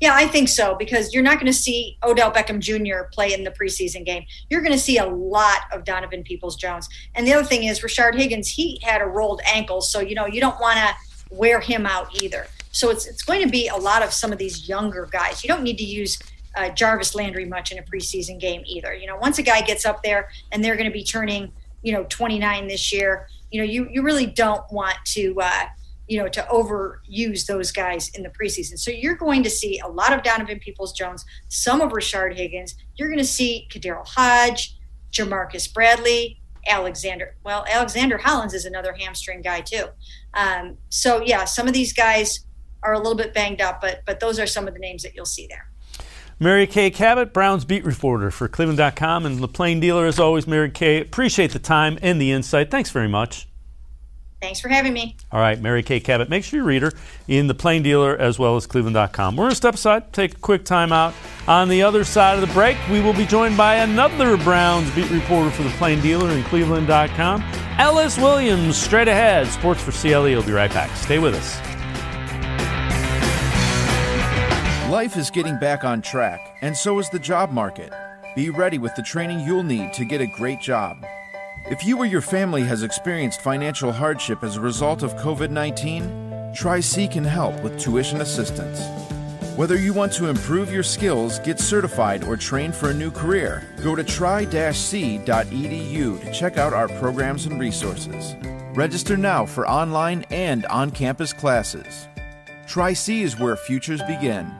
Yeah, I think so, because you're not going to see Odell Beckham Jr. play in the preseason game. You're going to see a lot of Donovan Peoples-Jones. And the other thing is Rashard Higgins, he had a rolled ankle, so you don't want to wear him out either. So it's going to be a lot of some of these younger guys. You don't need to use Jarvis Landry much in a preseason game either. Once a guy gets up there and they're going to be turning, 29 this year, you really don't want to, to overuse those guys in the preseason. So you're going to see a lot of Donovan Peoples-Jones, some of Rashard Higgins. You're going to see Kadarrell Hodge, Jamarcus Bradley, Alexander Hollins is another hamstring guy too. So yeah, some of these guys are a little bit banged up, but those are some of the names that you'll see there. Mary Kay Cabot, Browns beat reporter for Cleveland.com and the Plain Dealer. As always, Mary Kay, appreciate the time and the insight. Thanks very much. Thanks for having me. All right, Mary Kay Cabot. Make sure you read her in the Plain Dealer as well as Cleveland.com. We're going to step aside, take a quick time out. On the other side of the break, we will be joined by another Browns beat reporter for the Plain Dealer and Cleveland.com, Ellis Williams, straight ahead. Sports for CLE. He'll be right back. Stay with us. Life is getting back on track, and so is the job market. Be ready with the training you'll need to get a great job. If you or your family has experienced financial hardship as a result of COVID-19, TriSee can help with tuition assistance. Whether you want to improve your skills, get certified, or train for a new career, go to tri-c.edu to check out our programs and resources. Register now for online and on-campus classes. TriSee is where futures begin.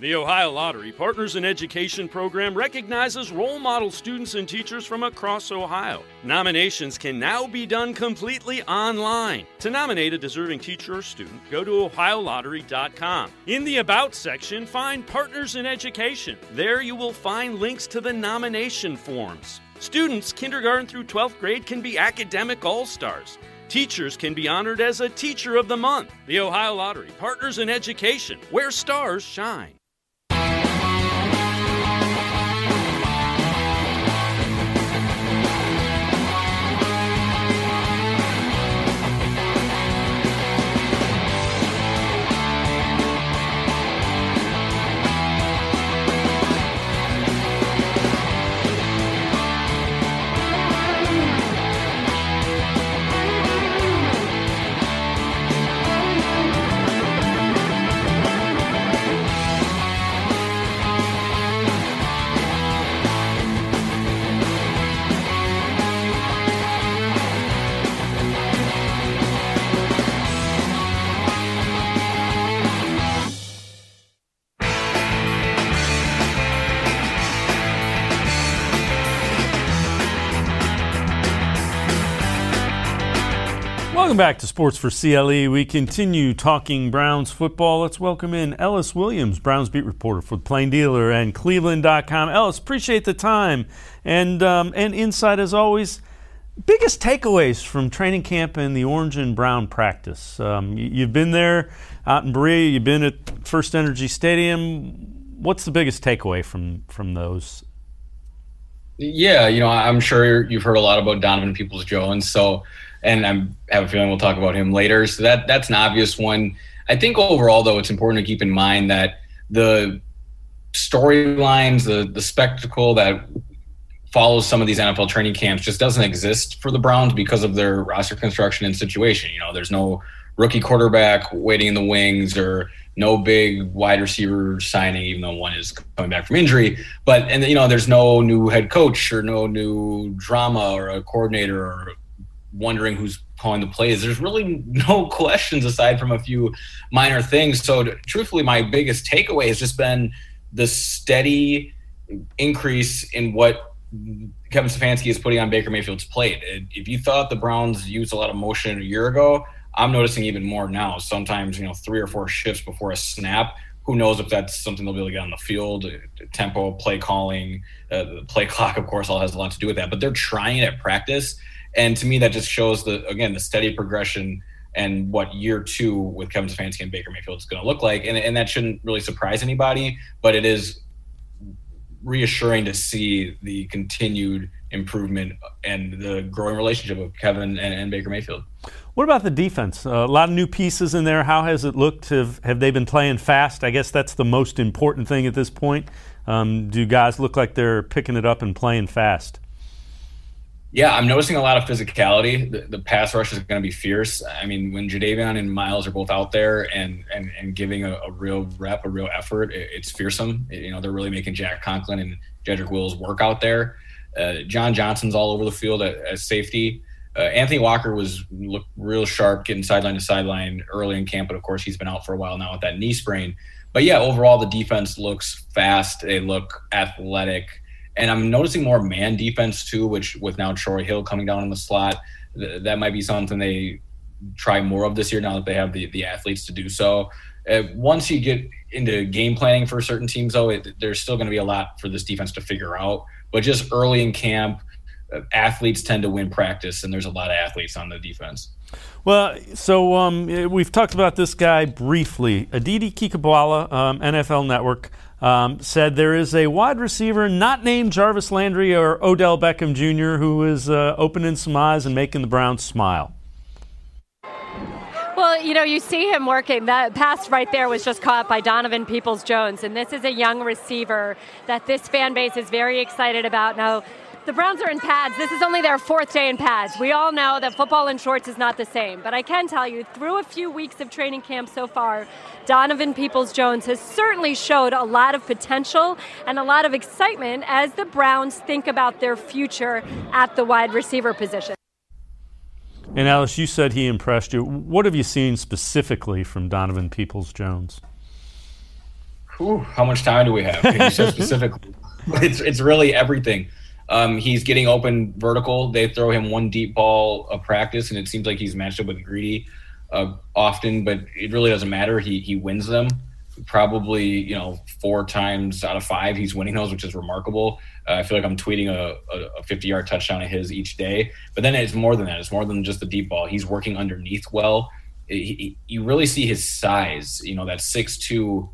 The Ohio Lottery Partners in Education program recognizes role model students and teachers from across Ohio. Nominations can now be done completely online. To nominate a deserving teacher or student, go to OhioLottery.com. In the About section, find Partners in Education. There you will find links to the nomination forms. Students, kindergarten through 12th grade, can be academic all-stars. Teachers can be honored as a Teacher of the Month. The Ohio Lottery Partners in Education, where stars shine. Welcome back to Sports for CLE. We continue talking Browns football. Let's welcome in Ellis Williams, Browns beat reporter for the Plain Dealer and Cleveland.com. Ellis, appreciate the time and insight as always. Biggest takeaways from training camp and the Orange and Brown practice. You've been there out in Berea. You've been at First Energy Stadium. What's the biggest takeaway from those? Yeah, you know, I'm sure you've heard a lot about Donovan Peoples-Jones. And I have a feeling we'll talk about him later. So that's an obvious one. I think overall, though, it's important to keep in mind that the storylines, the spectacle that follows some of these NFL training camps just doesn't exist for the Browns because of their roster construction and situation. You know, there's no rookie quarterback waiting in the wings or no big wide receiver signing, even though one is coming back from injury. But, and you know, there's no new head coach or no new drama or a coordinator or wondering who's calling the plays. There's really no questions aside from a few minor things. So truthfully, my biggest takeaway has just been the steady increase in what Kevin Stefanski is putting on Baker Mayfield's plate. If you thought the Browns used a lot of motion a year ago, I'm noticing even more now. Sometimes, you know, 3 or 4 shifts before a snap. Who knows if that's something they'll be able to get on the field. Tempo, play calling, the play clock, of course, all has a lot to do with that. But they're trying it at practice. And to me, that just shows, the steady progression and what year 2 with Kevin Stefanski and Baker Mayfield is going to look like. And that shouldn't really surprise anybody, but it is reassuring to see the continued improvement and the growing relationship of Kevin and Baker Mayfield. What about the defense? A lot of new pieces in there. How has it looked? Have they been playing fast? I guess that's the most important thing at this point. Do guys look like they're picking it up and playing fast? Yeah, I'm noticing a lot of physicality. The pass rush is going to be fierce. I mean, when Jadeveon and Miles are both out there and giving a real rep, a real effort, it's fearsome. You know, they're really making Jack Conklin and Jedrick Wills work out there. John Johnson's all over the field as safety. Anthony Walker looked real sharp getting sideline to sideline early in camp, but of course he's been out for a while now with that knee sprain. But yeah, overall the defense looks fast. They look athletic. And I'm noticing more man defense too, which with now Troy Hill coming down in the slot, that might be something they try more of this year now that they have the athletes to do so. Once you get into game planning for certain teams, though, there's still going to be a lot for this defense to figure out. But just early in camp, athletes tend to win practice, and there's a lot of athletes on the defense. Well, so we've talked about this guy briefly. Aditi Kikabwala, NFL Network, said there is a wide receiver not named Jarvis Landry or Odell Beckham Jr. who is opening some eyes and making the Browns smile. Well, you know, you see him working. That pass right there was just caught by Donovan Peoples-Jones, and this is a young receiver that this fan base is very excited about. Now, the Browns are in pads. This is only their 4th day in pads. We all know that football in shorts is not the same. But I can tell you, through a few weeks of training camp so far, Donovan Peoples-Jones has certainly showed a lot of potential and a lot of excitement as the Browns think about their future at the wide receiver position. And Alice, you said he impressed you. What have you seen specifically from Donovan Peoples-Jones? How much time do we have? You're so specific. It's really everything. He's getting open vertical. They throw him one deep ball of practice, and it seems like he's matched up with Greedy often, but it really doesn't matter. He wins them. Probably, you know, 4 times out of 5 he's winning those, which is remarkable. I feel like I'm tweeting a 50-yard touchdown of his each day. But then it's more than that. It's more than just the deep ball. He's working underneath well. You really see his size, you know, that 6'2",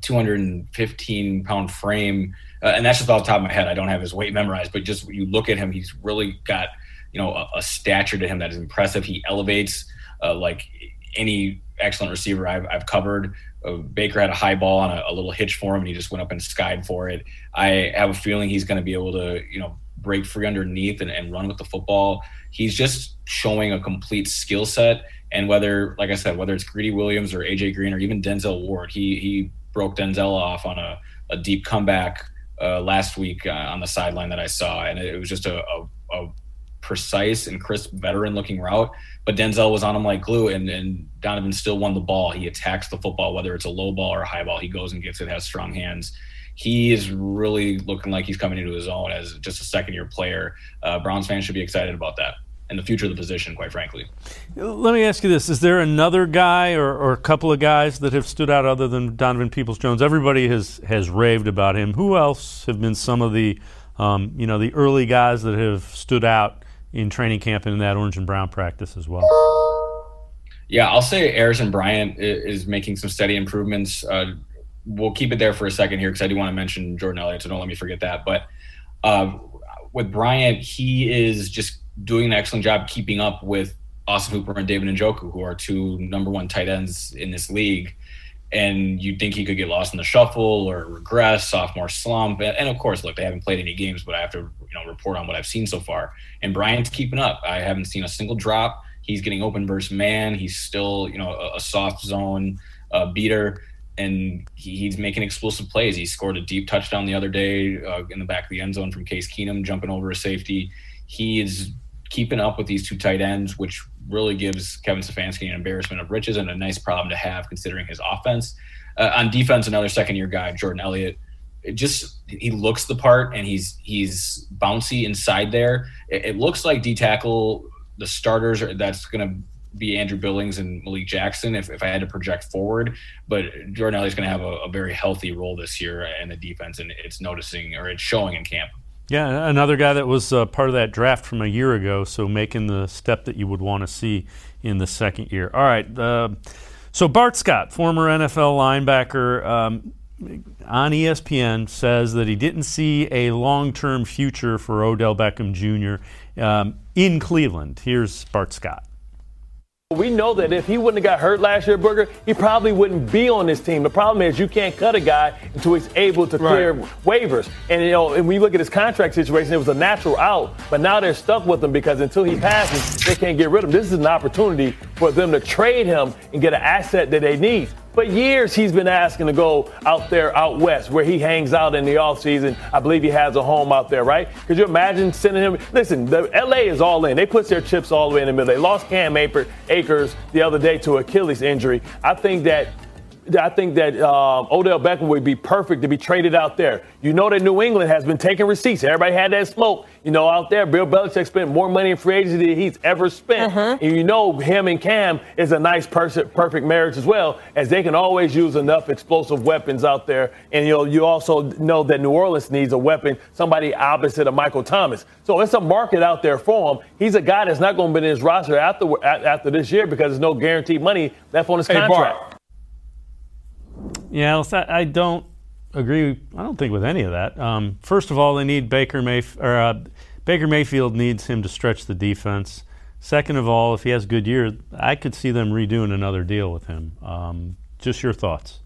215-pound frame. And that's just off the top of my head. I don't have his weight memorized, but just you look at him, he's really got, you know, a stature to him that is impressive. He elevates like any excellent receiver I've covered. Baker had a high ball on a little hitch for him, and he just went up and skied for it. I have a feeling he's going to be able to, you know, break free underneath and run with the football. He's just showing a complete skill set. And whether, like I said, whether it's Greedy Williams or AJ Green or even Denzel Ward, he broke Denzel off on a deep comeback last week on the sideline that I saw, and it was just a precise and crisp veteran-looking route. But Denzel was on him like glue, and Donovan still won the ball. He attacks the football, whether it's a low ball or a high ball. He goes and gets it, has strong hands. He is really looking like he's coming into his own as just a second-year player. Browns fans should be excited about that. and the future of the position, quite frankly. Let me ask you this. Is there another guy or a couple of guys that have stood out other than Donovan Peoples-Jones? Everybody has raved about him. Who else have been some of the, the early guys that have stood out in training camp and in that Orange and Brown practice as well? Yeah, I'll say Harrison Bryant is making some steady improvements. We'll keep it there for a second here because I do want to mention Jordan Elliott, so don't let me forget that. But with Bryant, he is just doing an excellent job keeping up with Austin Hooper and David Njoku, who are two #1 tight ends in this league. And you'd think he could get lost in the shuffle or regress, sophomore slump. And of course, look, they haven't played any games, but I have to report on what I've seen so far. And Bryant's keeping up. I haven't seen a single drop. He's getting open versus man. He's still, a soft zone beater, and he's making explosive plays. He scored a deep touchdown the other day in the back of the end zone from Case Keenum, jumping over a safety. He is keeping up with these two tight ends, which really gives Kevin Stefanski an embarrassment of riches and a nice problem to have considering his offense. On defense, another second-year guy, Jordan Elliott. He looks the part, and he's bouncy inside there. It looks like D-tackle. The starters, that's going to be Andrew Billings and Malik Jackson if I had to project forward. But Jordan Elliott's going to have a very healthy role this year in the defense, and it's noticing or it's showing in camp. Yeah, another guy that was part of that draft from a year ago, so making the step that you would want to see in the second year. All right, so Bart Scott, former NFL linebacker, on ESPN says that he didn't see a long-term future for Odell Beckham Jr., in Cleveland. Here's Bart Scott. We know that if he wouldn't have got hurt last year, Burger, he probably wouldn't be on this team. The problem is you can't cut a guy until he's able to clear waivers. And, and when you look at his contract situation, it was a natural out. But now they're stuck with him because until he passes, they can't get rid of him. This is an opportunity for them to trade him and get an asset that they need. For years, he's been asking to go out there out west where he hangs out in the offseason. I believe he has a home out there, right? Could you imagine sending him? Listen, the L.A. is all in. They put their chips all the way in the middle. They lost Cam Akers the other day to Achilles injury. I think that Odell Beckham would be perfect to be traded out there. That New England has been taking receipts. Everybody had that smoke, out there. Bill Belichick spent more money in free agency than he's ever spent. Uh-huh. And him and Cam is a nice perfect marriage as well, as they can always use enough explosive weapons out there. And, you also know that New Orleans needs a weapon, somebody opposite of Michael Thomas. So it's a market out there for him. He's a guy that's not going to be in his roster after this year because there's no guaranteed money left on his contract. Bart. Yeah, I don't agree. I don't think with any of that. First of all, they need Baker Mayfield needs him to stretch the defense. Second of all, if he has a good year, I could see them redoing another deal with him. Just your thoughts.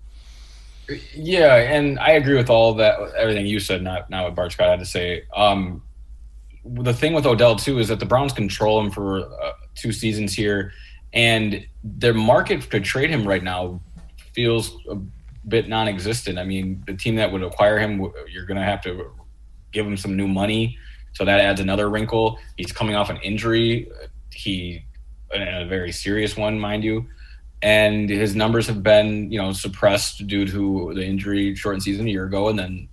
Yeah, and I agree with all that, everything you said, not what Bart Scott had to say. The thing with Odell, too, is that the Browns control him for 2 seasons here, and their market to trade him right now feels a bit non-existent. I mean, the team that would acquire him, you're going to have to give him some new money, so that adds another wrinkle. He's coming off an injury, a very serious one, mind you, and his numbers have been, suppressed due to the injury, shortened season a year ago, and then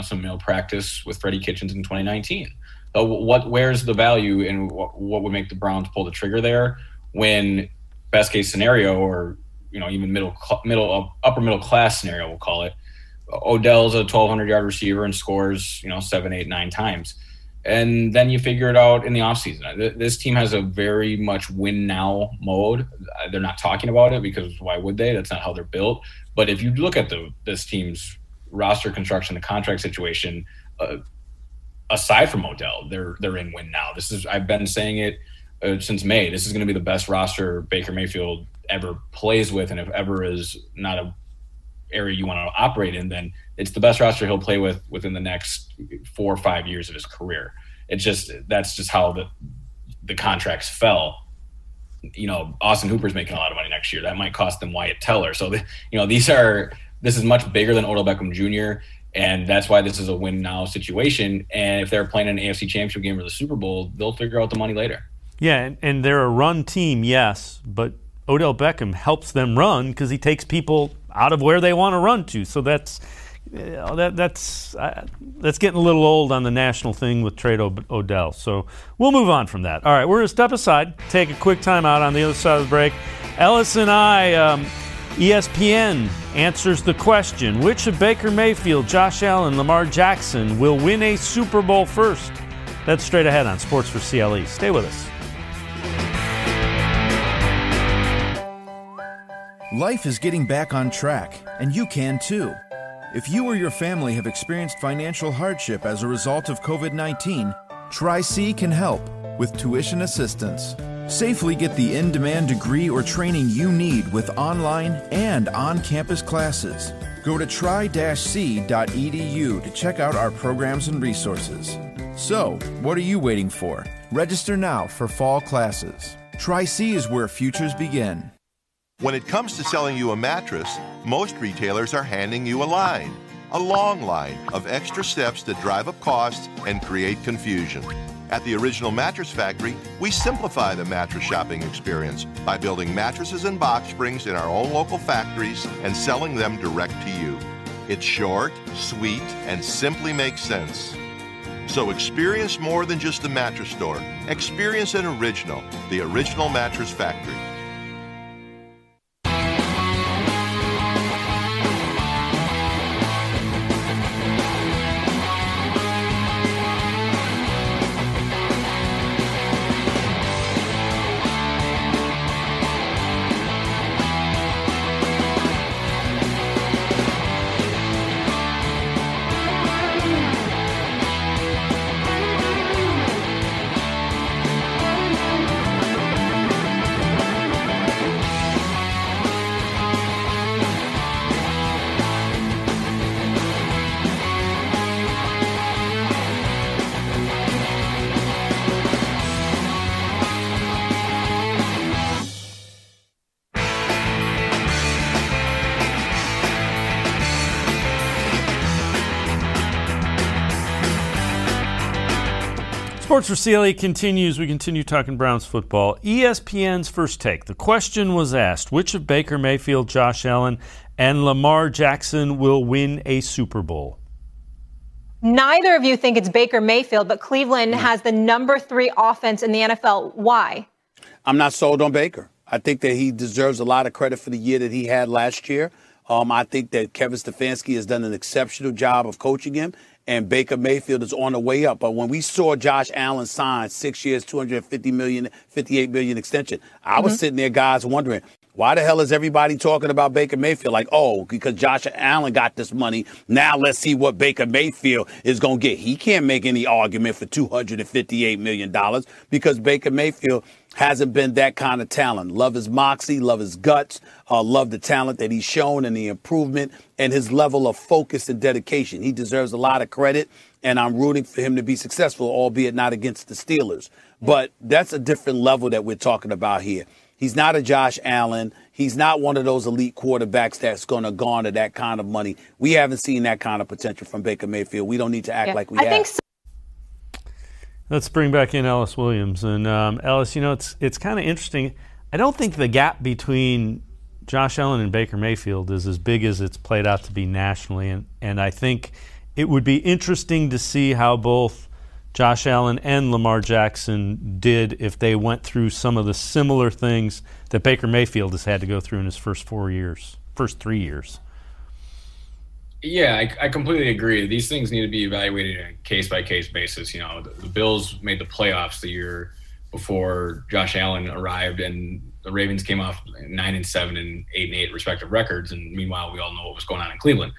some malpractice with Freddie Kitchens in 2019. So, where's the value, and what would make the Browns pull the trigger there when best case scenario or even upper middle class scenario, we'll call it. Odell's a 1,200-yard receiver and scores, 7, 8, 9 times. And then you figure it out in the offseason. This team has a very much win-now mode. They're not talking about it because why would they? That's not how they're built. But if you look at this team's roster construction, the contract situation, aside from Odell, they're in win now. I've been saying it since May. This is going to be the best roster Baker Mayfield ever plays with, and if ever is not a area you want to operate in, then it's the best roster he'll play with within the next 4 or 5 years of his career. It's just, that's just how the contracts fell. Austin Hooper's making a lot of money next year. That might cost them Wyatt Teller. So, this is much bigger than Odell Beckham Jr., and that's why this is a win-now situation. And if they're playing an AFC Championship game or the Super Bowl, they'll figure out the money later. Yeah, and they're a run team, yes, but Odell Beckham helps them run because he takes people out of where they want to run to. So that's getting a little old on the national thing with trade Odell. So we'll move on from that. All right, we're going to step aside, take a quick timeout. On the other side of the break, Ellis and I, ESPN answers the question, which of Baker Mayfield, Josh Allen, Lamar Jackson will win a Super Bowl first? That's straight ahead on Sports for CLE. Stay with us. Life is getting back on track, and you can too. If you or your family have experienced financial hardship as a result of COVID-19, Tri-C can help with tuition assistance. Safely get the in-demand degree or training you need with online and on-campus classes. Go to tri-c.edu to check out our programs and resources. So, what are you waiting for? Register now for fall classes. Tri-C is where futures begin. When it comes to selling you a mattress, most retailers are handing you a line, a long line of extra steps that drive up costs and create confusion. At the Original Mattress Factory, we simplify the mattress shopping experience by building mattresses and box springs in our own local factories and selling them direct to you. It's short, sweet, and simply makes sense. So experience more than just a mattress store. Experience an original, the Original Mattress Factory. Sports for CLE continues. We continue talking Browns football. ESPN's First Take. The question was asked, which of Baker Mayfield, Josh Allen, and Lamar Jackson will win a Super Bowl? Neither of you think it's Baker Mayfield, but Cleveland has the #3 offense in the NFL. Why? I'm not sold on Baker. I think that he deserves a lot of credit for the year that he had last year. I think that Kevin Stefanski has done an exceptional job of coaching him. And Baker Mayfield is on the way up. But when we saw Josh Allen sign 6 years, $250 million, $58 million extension, I was sitting there, guys, wondering, why the hell is everybody talking about Baker Mayfield? Like, oh, because Josh Allen got this money. Now let's see what Baker Mayfield is going to get. He can't make any argument for $258 million because Baker Mayfield hasn't been that kind of talent. Love his moxie, love his guts, love the talent that he's shown and the improvement and his level of focus and dedication. He deserves a lot of credit, and I'm rooting for him to be successful, albeit not against the Steelers. But that's a different level that we're talking about here. He's not a Josh Allen. He's not one of those elite quarterbacks that's going to garner that kind of money. We haven't seen that kind of potential from Baker Mayfield. We don't need to act like we have. Let's bring back in Ellis Williams. And Ellis, you know, it's kind of interesting. I don't think the gap between Josh Allen and Baker Mayfield is as big as it's played out to be nationally. And I think it would be interesting to see how both Josh Allen and Lamar Jackson did if they went through some of the similar things that Baker Mayfield has had to go through in his first three years. Yeah, I completely agree. These things need to be evaluated on a case-by-case basis. You know, the Bills made the playoffs the year before Josh Allen arrived, and the Ravens came off 9-7 and 8-8 respective records, and meanwhile, we all know what was going on in Cleveland.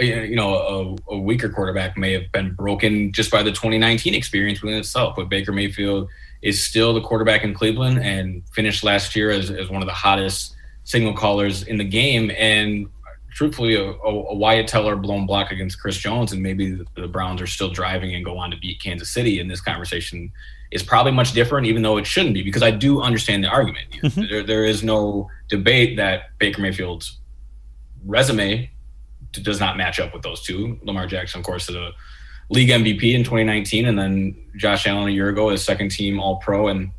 You know, a weaker quarterback may have been broken just by the 2019 experience within itself, but Baker Mayfield is still the quarterback in Cleveland and finished last year as one of the hottest signal callers in the game, and truthfully, a Wyatt Teller blown block against Chris Jones, and maybe the Browns are still driving and go on to beat Kansas City. And this conversation is probably much different, even though it shouldn't be, because I do understand the argument. There is no debate that Baker Mayfield's resume does not match up with those two. Lamar Jackson, of course, is a league MVP in 2019, and then Josh Allen a year ago is second-team All-Pro and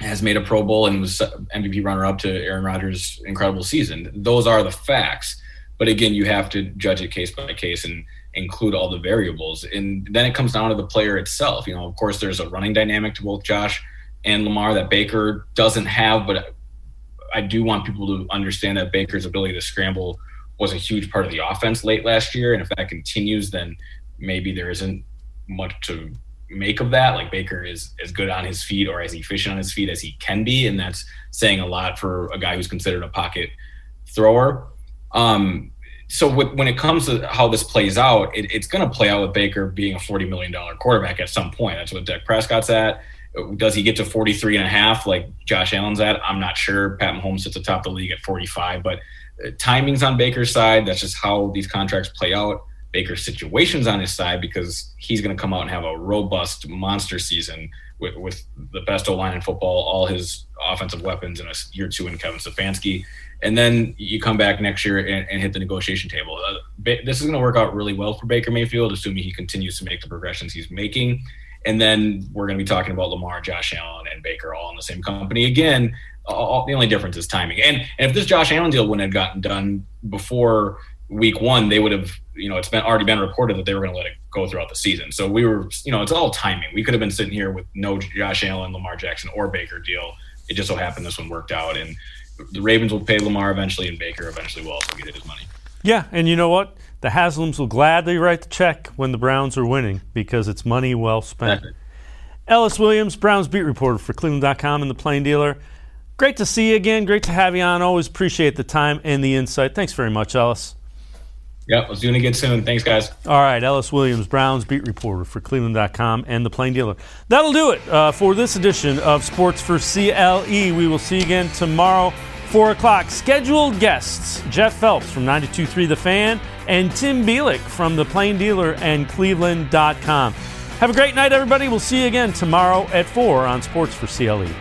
has made a Pro Bowl and was MVP runner-up to Aaron Rodgers' incredible season. Those are the facts. But again, you have to judge it case by case and include all the variables. And then it comes down to the player itself. You know, of course, there's a running dynamic to both Josh and Lamar that Baker doesn't have, but I do want people to understand that Baker's ability to scramble was a huge part of the offense late last year. And if that continues, then maybe there isn't much to make of that. Like, Baker is as good on his feet or as efficient on his feet as he can be. And that's saying a lot for a guy who's considered a pocket thrower. So when it comes to how this plays out, it's going to play out with Baker being a $40 million quarterback at some point. That's what Dak Prescott's at. Does he get to 43 and a half like Josh Allen's at? I'm not sure. Pat Mahomes sits atop the league at 45, but timing's on Baker's side. That's just how these contracts play out. Baker's situation's on his side because he's going to come out and have a robust monster season with the best O-line in football, all his offensive weapons, and a year two in Kevin Stefanski. And then you come back next year and hit the negotiation table. This is going to work out really well for Baker Mayfield, assuming he continues to make the progressions he's making. And then we're going to be talking about Lamar, Josh Allen, and Baker all in the same company again. The only difference is timing. And if this Josh Allen deal wouldn't have gotten done before week one, they would have, you know, already been reported that they were going to let it go throughout the season. So we were, you know, it's all timing. We could have been sitting here with no Josh Allen, Lamar Jackson, or Baker deal. It just so happened this one worked out. And the Ravens will pay Lamar eventually, and Baker eventually will also get his money. Yeah, and you know what? The Haslams will gladly write the check when the Browns are winning because it's money well spent. Ellis Williams, Browns beat reporter for Cleveland.com and the Plain Dealer. Great to see you again. Great to have you on. Always appreciate the time and the insight. Thanks very much, Ellis. Yep, let's do it again soon. Thanks, guys. All right, Ellis Williams, Browns beat reporter for Cleveland.com and the Plain Dealer. That'll do it for this edition of Sports for CLE. We will see you again tomorrow. 4 o'clock, scheduled guests, Jeff Phelps from 92.3 The Fan and Tim Bielek from The Plain Dealer and Cleveland.com. Have a great night, everybody. We'll see you again tomorrow at 4 on Sports for CLE.